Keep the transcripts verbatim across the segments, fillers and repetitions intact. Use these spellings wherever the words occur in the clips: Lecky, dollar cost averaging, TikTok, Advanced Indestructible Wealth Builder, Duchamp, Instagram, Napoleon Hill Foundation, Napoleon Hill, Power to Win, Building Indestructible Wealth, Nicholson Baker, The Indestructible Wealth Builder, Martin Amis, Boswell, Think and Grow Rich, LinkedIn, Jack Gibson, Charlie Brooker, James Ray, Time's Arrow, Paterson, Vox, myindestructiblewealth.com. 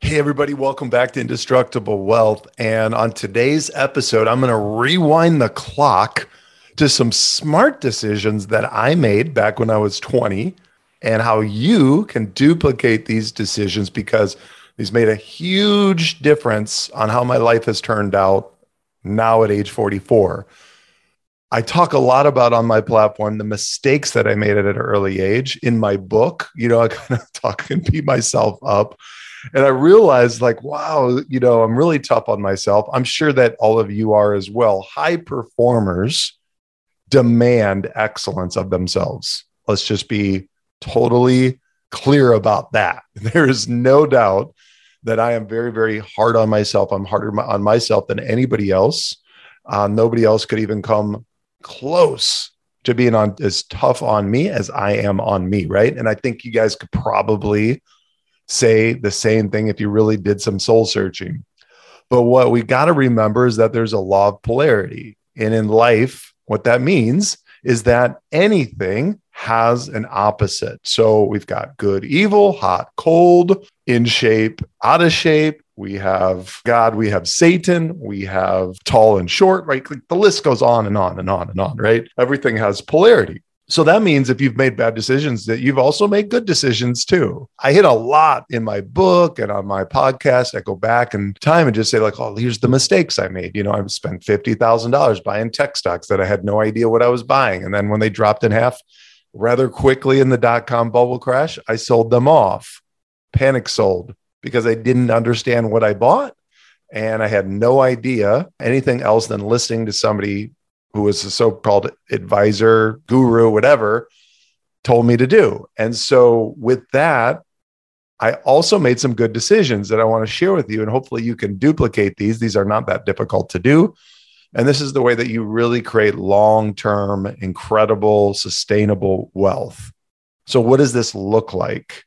Hey, everybody, welcome back to Indestructible Wealth. And on today's episode, I'm going to rewind the clock to some smart decisions that I made back when I was twenty and how you can duplicate these decisions because these made a huge difference on how my life has turned out now at age forty-four. I talk a lot about on my platform the mistakes that I made at an early age. In my book, you know, I kind of talk and beat myself up. And I realized, like, wow, you know, I'm really tough on myself. I'm sure that all of you are as well. High performers demand excellence of themselves. Let's just be totally clear about that. There is no doubt that I am very, very hard on myself. I'm harder on myself than anybody else. Uh, nobody else could even come close to being on as tough on me as I am on me, right? And I think you guys could probably say the same thing if you really did some soul searching. But what we got to remember is that there's a law of polarity. And in life, what that means is that anything has an opposite. So we've got good, evil, hot, cold, in shape, out of shape. We have God, we have Satan, we have tall and short, right? The list goes on and on and on and on, right? Everything has polarity. So that means if you've made bad decisions, that you've also made good decisions too. I hit a lot in my book and on my podcast. I go back in time and just say, like, oh, here's the mistakes I made. You know, I've spent fifty thousand dollars buying tech stocks that I had no idea what I was buying. And then when they dropped in half rather quickly in the dot-com bubble crash, I sold them off, panic sold, because I didn't understand what I bought. And I had no idea anything else than listening to somebody who was a so-called advisor, guru, whatever, told me to do. And so with that, I also made some good decisions that I want to share with you. And hopefully you can duplicate these. These are not that difficult to do. And this is the way that you really create long-term, incredible, sustainable wealth. So what does this look like?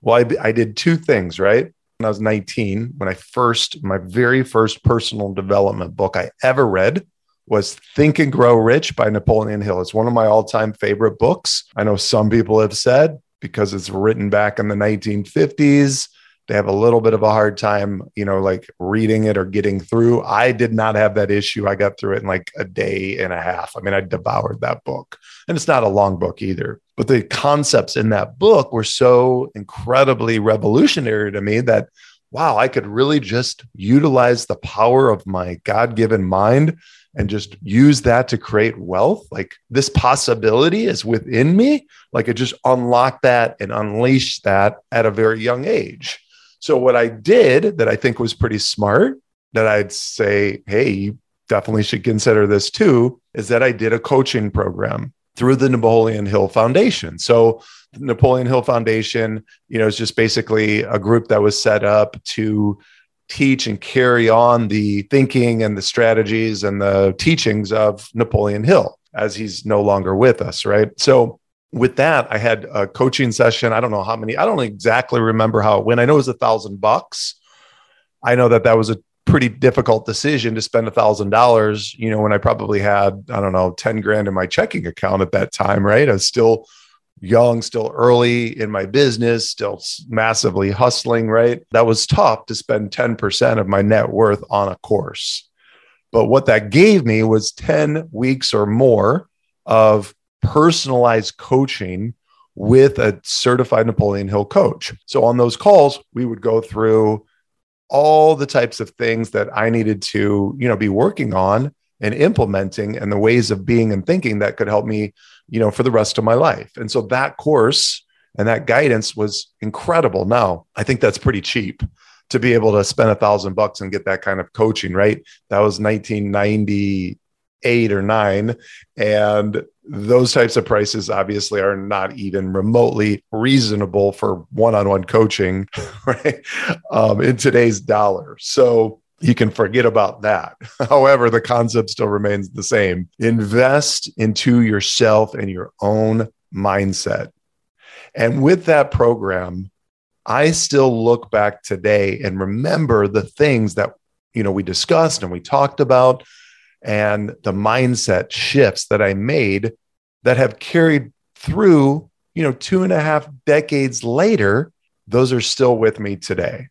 Well, I, I did two things, right? When I was nineteen, when I first, my very first personal development book I ever read was Think and Grow Rich by Napoleon Hill. It's one of my all-time favorite books. I know some people have said because it's written back in the nineteen fifties, they have a little bit of a hard time, you know, like reading it or getting through. I did not have that issue. I got through it in like a day and a half. I mean, I devoured that book. And it's not a long book either. But the concepts in that book were so incredibly revolutionary to me that, wow, I could really just utilize the power of my God-given mind and just use that to create wealth. Like, this possibility is within me. Like, I just unlocked that and unleashed that at a very young age. So what I did that I think was pretty smart, that I'd say, hey, you definitely should consider this too, is that I did a coaching program through the Napoleon Hill Foundation. So the Napoleon Hill Foundation, you know, is just basically a group that was set up to teach and carry on the thinking and the strategies and the teachings of Napoleon Hill as he's no longer with us, right? So with that, I had a coaching session. I don't know how many, I don't exactly remember how it went. I know it was a thousand bucks. I know that that was a pretty difficult decision to spend a thousand dollars, you know, when I probably had, I don't know, ten grand in my checking account at that time, right? I was still young, still early in my business, still massively hustling, right? That was tough to spend ten percent of my net worth on a course. But what that gave me was ten weeks or more of personalized coaching with a certified Napoleon Hill coach. So on those calls, we would go through all the types of things that I needed to, you know, be working on and implementing, and the ways of being and thinking that could help me, you know, for the rest of my life. And so that course and that guidance was incredible. Now, I think that's pretty cheap to be able to spend a thousand bucks and get that kind of coaching, right? That was nineteen ninety-eight or nine. And those types of prices obviously are not even remotely reasonable for one-on-one coaching, right? Um, in today's dollar. So he can forget about that. However, the concept still remains the same. Invest into yourself and your own mindset. And with that program, I still look back today and remember the things that, you know, we discussed and we talked about, and the mindset shifts that I made that have carried through, you know, two and a half decades later. Those are still with me today.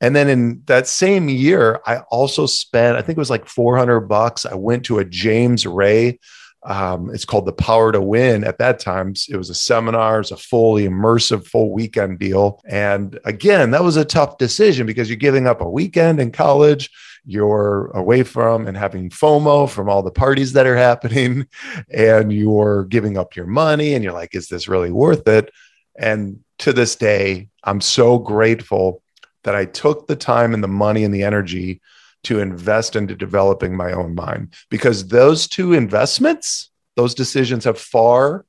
And then in that same year, I also spent, I think it was like four hundred bucks. I went to a James Ray, um, it's called the Power to Win. At that time, it was a seminar, it was a fully immersive, full weekend deal. And again, that was a tough decision because you're giving up a weekend in college, you're away from and having FOMO from all the parties that are happening, and you're giving up your money and you're like, is this really worth it? And to this day, I'm so grateful that I took the time and the money and the energy to invest into developing my own mind, because those two investments, those decisions have far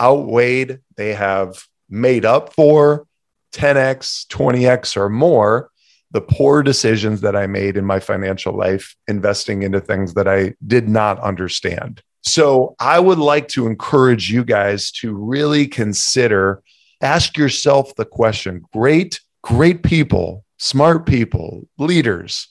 outweighed, they have made up for ten X, twenty X or more, the poor decisions that I made in my financial life, investing into things that I did not understand. So I would like to encourage you guys to really consider, ask yourself the question, great, great people, smart people, leaders,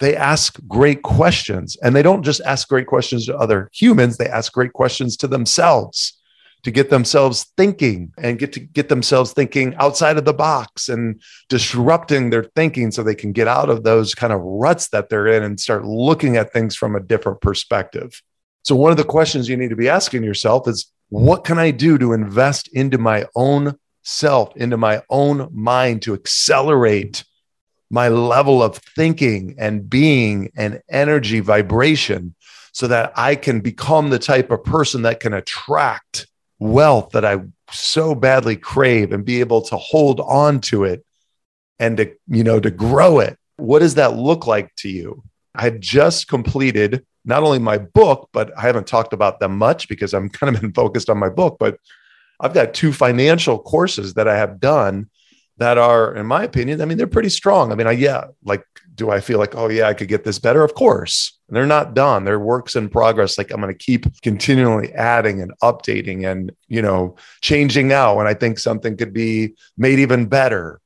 they ask great questions, and they don't just ask great questions to other humans. They ask great questions to themselves to get themselves thinking and get to get themselves thinking outside of the box and disrupting their thinking so they can get out of those kind of ruts that they're in and start looking at things from a different perspective. So one of the questions you need to be asking yourself is, what can I do to invest into my own self, into my own mind, to accelerate my level of thinking and being and energy vibration so that I can become the type of person that can attract wealth that I so badly crave and be able to hold on to it and to, you know, to grow it? What does that look like to you? I had just completed not only my book, but I haven't talked about them much because I'm kind of been focused on my book, but I've got two financial courses that I have done that are, in my opinion, I mean, they're pretty strong. I mean, I, yeah, like, do I feel like, oh yeah, I could get this better? Of course. And they're not done. They're works in progress. Like, I'm going to keep continually adding and updating and, you know, changing out when I think something could be made even better.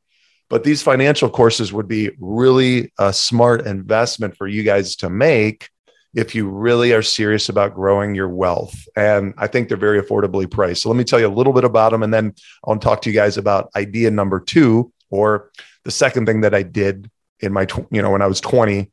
But these financial courses would be really a smart investment for you guys to make if you really are serious about growing your wealth. And I think they're very affordably priced. So let me tell you a little bit about them, and then I'll talk to you guys about idea number two, or the second thing that I did in my, you know, when I was twenty,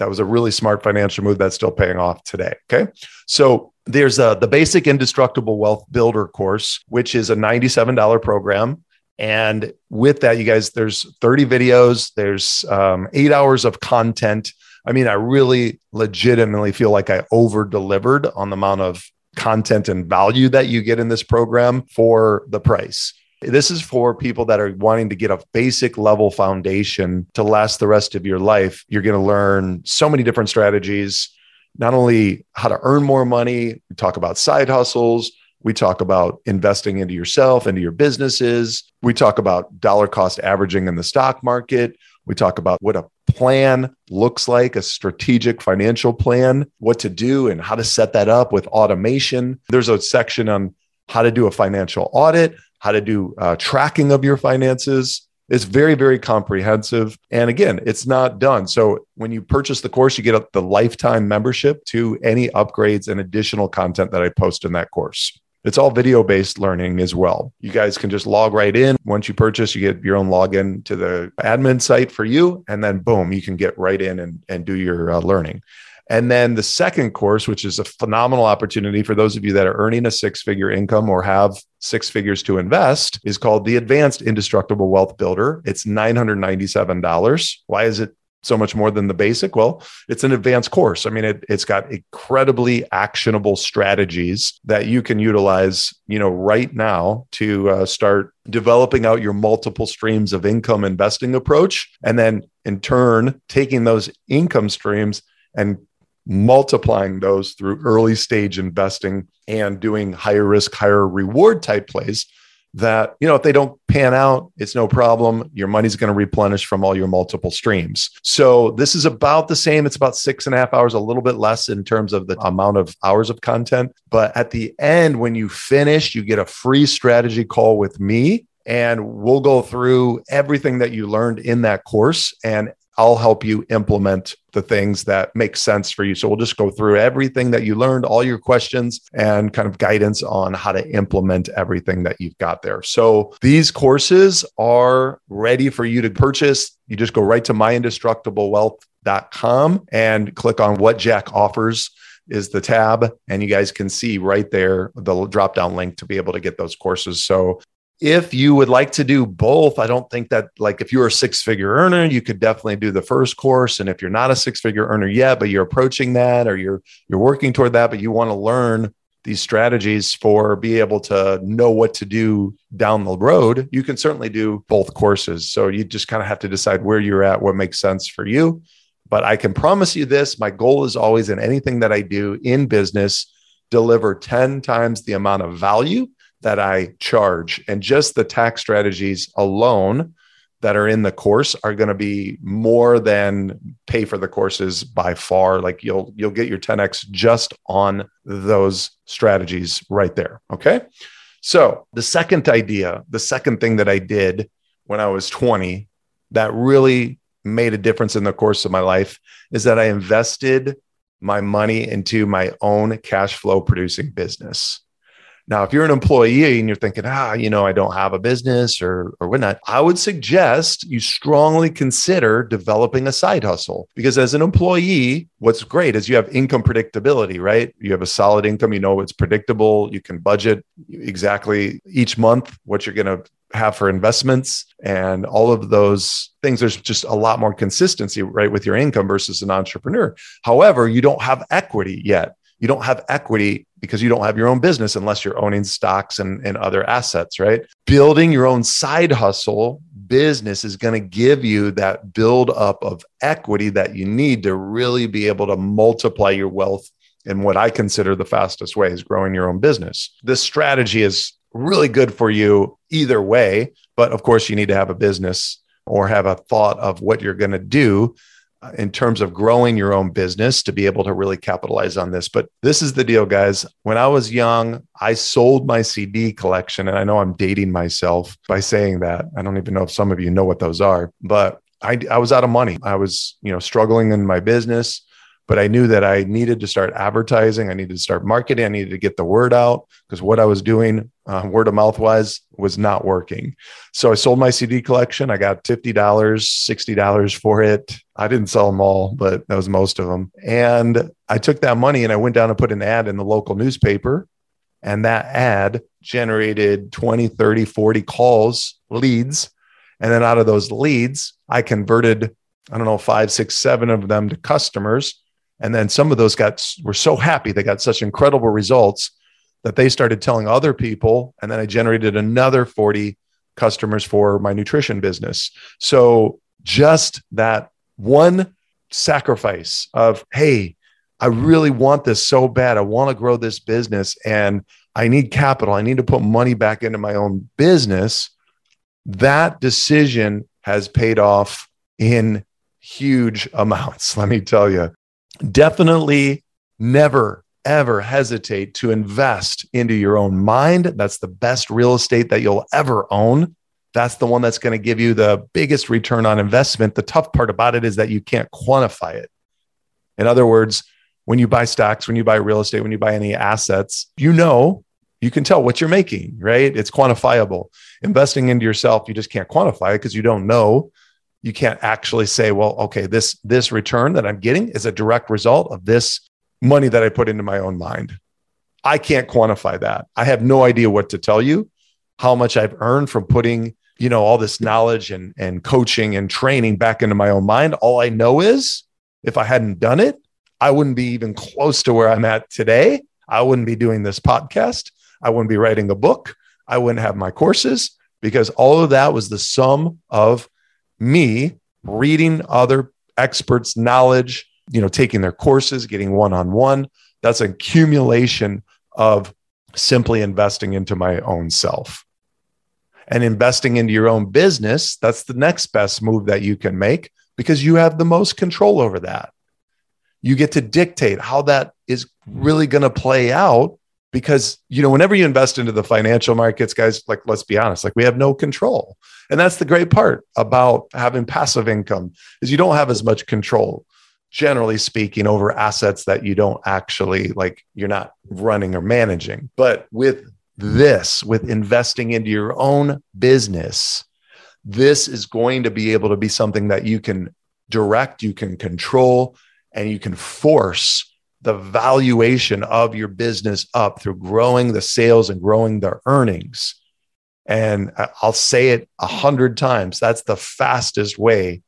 that was a really smart financial move that's still paying off today. Okay. So there's a, the Basic Indestructible Wealth Builder course, which is a ninety-seven dollars program. And with that, you guys, there's thirty videos, there's um, eight hours of content. I mean, I really legitimately feel like I over-delivered on the amount of content and value that you get in this program for the price. This is for people that are wanting to get a basic level foundation to last the rest of your life. You're going to learn so many different strategies, not only how to earn more money, we talk about side hustles, we talk about investing into yourself, into your businesses, we talk about dollar cost averaging in the stock market, we talk about what a plan looks like, a strategic financial plan, what to do and how to set that up with automation. There's a section on how to do a financial audit, how to do uh, tracking of your finances. It's very, very comprehensive. And again, it's not done. So when you purchase the course, you get the lifetime membership to any upgrades and additional content that I post in that course. It's all video-based learning as well. You guys can just log right in. Once you purchase, you get your own login to the admin site for you, and then boom, you can get right in and, and do your uh, learning. And then the second course, which is a phenomenal opportunity for those of you that are earning a six-figure income or have six figures to invest, is called the Advanced Indestructible Wealth Builder. It's nine hundred ninety-seven dollars. Why is it so much more than the basic? Well, it's an advanced course. I mean, it, it's got incredibly actionable strategies that you can utilize, you know, right now to uh, start developing out your multiple streams of income investing approach. And then in turn, taking those income streams and multiplying those through early stage investing and doing higher risk, higher reward type plays that, you know, if they don't pan out, it's no problem. Your money's going to replenish from all your multiple streams. So this is about the same. It's about six and a half hours, a little bit less in terms of the amount of hours of content. But at the end, when you finish, you get a free strategy call with me, and we'll go through everything that you learned in that course, and I'll help you implement the things that make sense for you. So we'll just go through everything that you learned, all your questions, and kind of guidance on how to implement everything that you've got there. So these courses are ready for you to purchase. You just go right to my indestructible wealth dot com and click on what Jack offers is the tab. And you guys can see right there, the drop-down link to be able to get those courses. So if you would like to do both, I don't think that, like, if you're a six-figure earner, you could definitely do the first course. And if you're not a six-figure earner yet, but you're approaching that, or you're you're working toward that, but you want to learn these strategies for be able to know what to do down the road, you can certainly do both courses. So you just kind of have to decide where you're at, what makes sense for you. But I can promise you this, my goal is always, in anything that I do in business, deliver ten times the amount of value that I charge. And just the tax strategies alone that are in the course are going to be more than pay for the courses by far. Like you'll, you'll get your ten X just on those strategies right there. Okay. So the second idea, the second thing that I did when I was twenty, that really made a difference in the course of my life, is that I invested my money into my own cash flow producing business. Now, if you're an employee and you're thinking, ah, you know, I don't have a business or or whatnot, I would suggest you strongly consider developing a side hustle. Because as an employee, what's great is you have income predictability, right? You have a solid income, you know, it's predictable. You can budget exactly each month what you're going to have for investments and all of those things. There's just a lot more consistency, right, with your income versus an entrepreneur. However, you don't have equity yet. You don't have equity because you don't have your own business unless you're owning stocks and, and other assets, right? Building your own side hustle business is going to give you that build up of equity that you need to really be able to multiply your wealth in what I consider the fastest way, is growing your own business. This strategy is really good for you either way, but of course you need to have a business or have a thought of what you're going to do in terms of growing your own business to be able to really capitalize on this. But this is the deal, guys. When I was young, I sold my C D collection. And I know I'm dating myself by saying that. I don't even know if some of you know what those are, but I, I was out of money. I was, you know, struggling in my business, but I knew that I needed to start advertising. I needed to start marketing. I needed to get the word out, because what I was doing uh, word of mouth wise was not working. So I sold my C D collection. I got fifty dollars, sixty dollars for it. I didn't sell them all, but that was most of them. And I took that money and I went down and put an ad in the local newspaper. And that ad generated twenty, thirty, forty calls, leads. And then out of those leads, I converted, I don't know, five, six, seven of them to customers. And then some of those got were so happy, they got such incredible results that they started telling other people. And then I generated another forty customers for my nutrition business. So just that one sacrifice of, hey, I really want this so bad. I want to grow this business and I need capital. I need to put money back into my own business. That decision has paid off in huge amounts, let me tell you. Definitely never, ever hesitate to invest into your own mind. That's the best real estate that you'll ever own. That's the one that's going to give you the biggest return on investment. The tough part about it is that you can't quantify it. In other words, when you buy stocks, when you buy real estate, when you buy any assets, you know, you can tell what you're making, right? It's quantifiable. Investing into yourself, you just can't quantify it because you don't know. You can't actually say, well, okay, this, this return that I'm getting is a direct result of this money that I put into my own mind. I can't quantify that. I have no idea what to tell you, how much I've earned from putting, you know, all this knowledge and, and coaching and training back into my own mind. All I know is if I hadn't done it, I wouldn't be even close to where I'm at today. I wouldn't be doing this podcast. I wouldn't be writing a book. I wouldn't have my courses, because all of that was the sum of me reading other experts' knowledge, you know, taking their courses, getting one-on-one. That's an accumulation of simply investing into my own self. and investing into your own business, that's the next best move that you can make because you have the most control over that. You get to dictate how that is really going to play out because, you know, whenever you invest into the financial markets, guys, like, let's be honest, like we have no control. And that's the great part about having passive income is you don't have as much control, generally speaking, over assets that you don't actually, like you're not running or managing. But with this, with investing into your own business, this is going to be able to be something that you can direct, you can control, and you can force the valuation of your business up through growing the sales and growing the earnings. And I'll say it a hundred times. That's the fastest way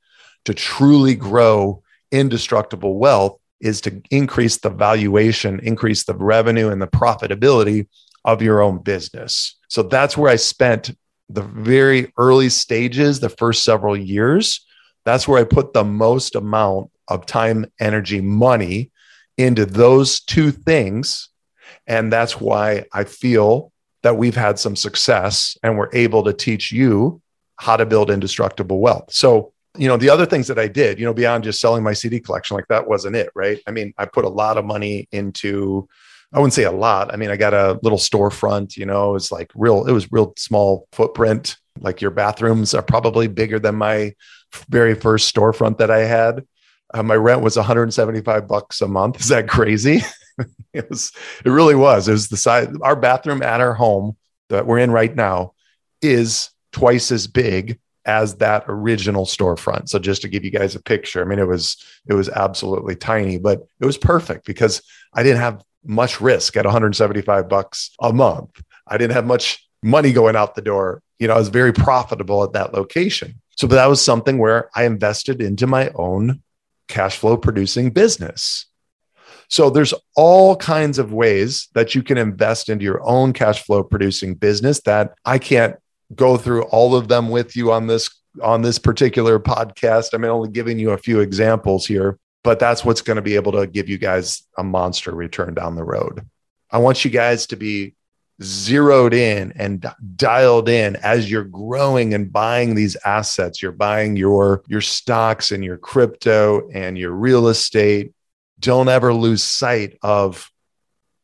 to truly grow indestructible wealth is to increase the valuation, increase the revenue and the profitability of your own business. So that's where I spent the very early stages, the first several years. That's where I put the most amount of time, energy, money into those two things. And that's why I feel that we've had some success and we're able to teach you how to build indestructible wealth. So, you know, the other things that I did, you know, beyond just selling my C D collection, like that wasn't it, right? I mean, I put a lot of money into, I wouldn't say a lot. I mean, I got a little storefront, you know, it's like real, it was real small footprint. Like your bathrooms are probably bigger than my very first storefront that I had. Uh, my rent was one hundred seventy-five bucks a month. Is that crazy? It was, it really was. It was the size, our bathroom at our home that we're in right now is twice as big as that original storefront. So just to give you guys a picture, I mean, it was, it was absolutely tiny, but it was perfect because I didn't have much risk at one hundred seventy-five bucks a month. I didn't have much money going out the door. You know, I was very profitable at that location. So but that was something where I invested into my own cash flow producing business. So there's all kinds of ways that you can invest into your own cash flow producing business that I can't go through all of them with you on this, on this particular podcast. I'm only giving you a few examples here, but that's what's going to be able to give you guys a monster return down the road. I want you guys to be zeroed in and dialed in as you're growing and buying these assets. You're buying your, your stocks and your crypto and your real estate. Don't ever lose sight of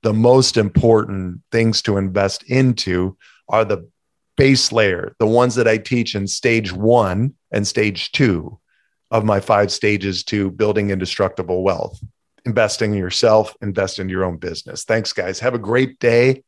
the most important things to invest into are the base layer, the ones that I teach in stage one and stage two of my five stages to building indestructible wealth. Investing in yourself, invest in your own business. Thanks, guys. Have a great day.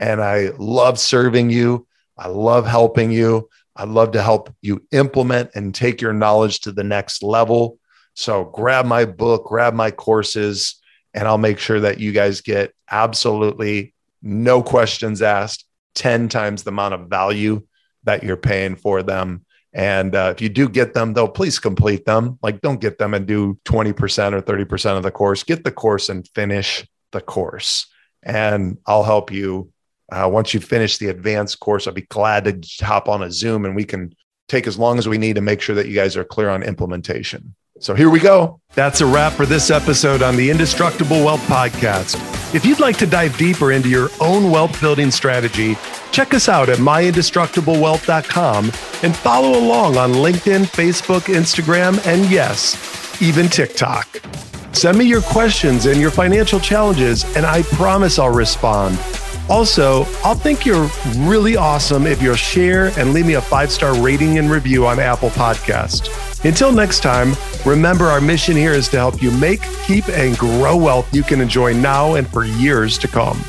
And I love serving you. I love helping you. I love to help you implement and take your knowledge to the next level. So grab my book, grab my courses, and I'll make sure that you guys get absolutely no questions asked, ten times the amount of value that you're paying for them. And uh, if you do get them, though, please complete them. Like, don't get them and do twenty percent or thirty percent of the course. Get the course and finish the course. And I'll help you. Uh, once you finish the advanced course, I'll be glad to hop on a Zoom and we can take as long as we need to make sure that you guys are clear on implementation. So here we go. That's a wrap for this episode on the Indestructible Wealth Podcast. If you'd like to dive deeper into your own wealth building strategy, check us out at my indestructible wealth dot com and follow along on LinkedIn, Facebook, Instagram, and yes, even TikTok. Send me your questions and your financial challenges, and I promise I'll respond. Also, I'll think you're really awesome if you'll share and leave me a five-star rating and review on Apple Podcasts. Until next time, remember our mission here is to help you make, keep, and grow wealth you can enjoy now and for years to come.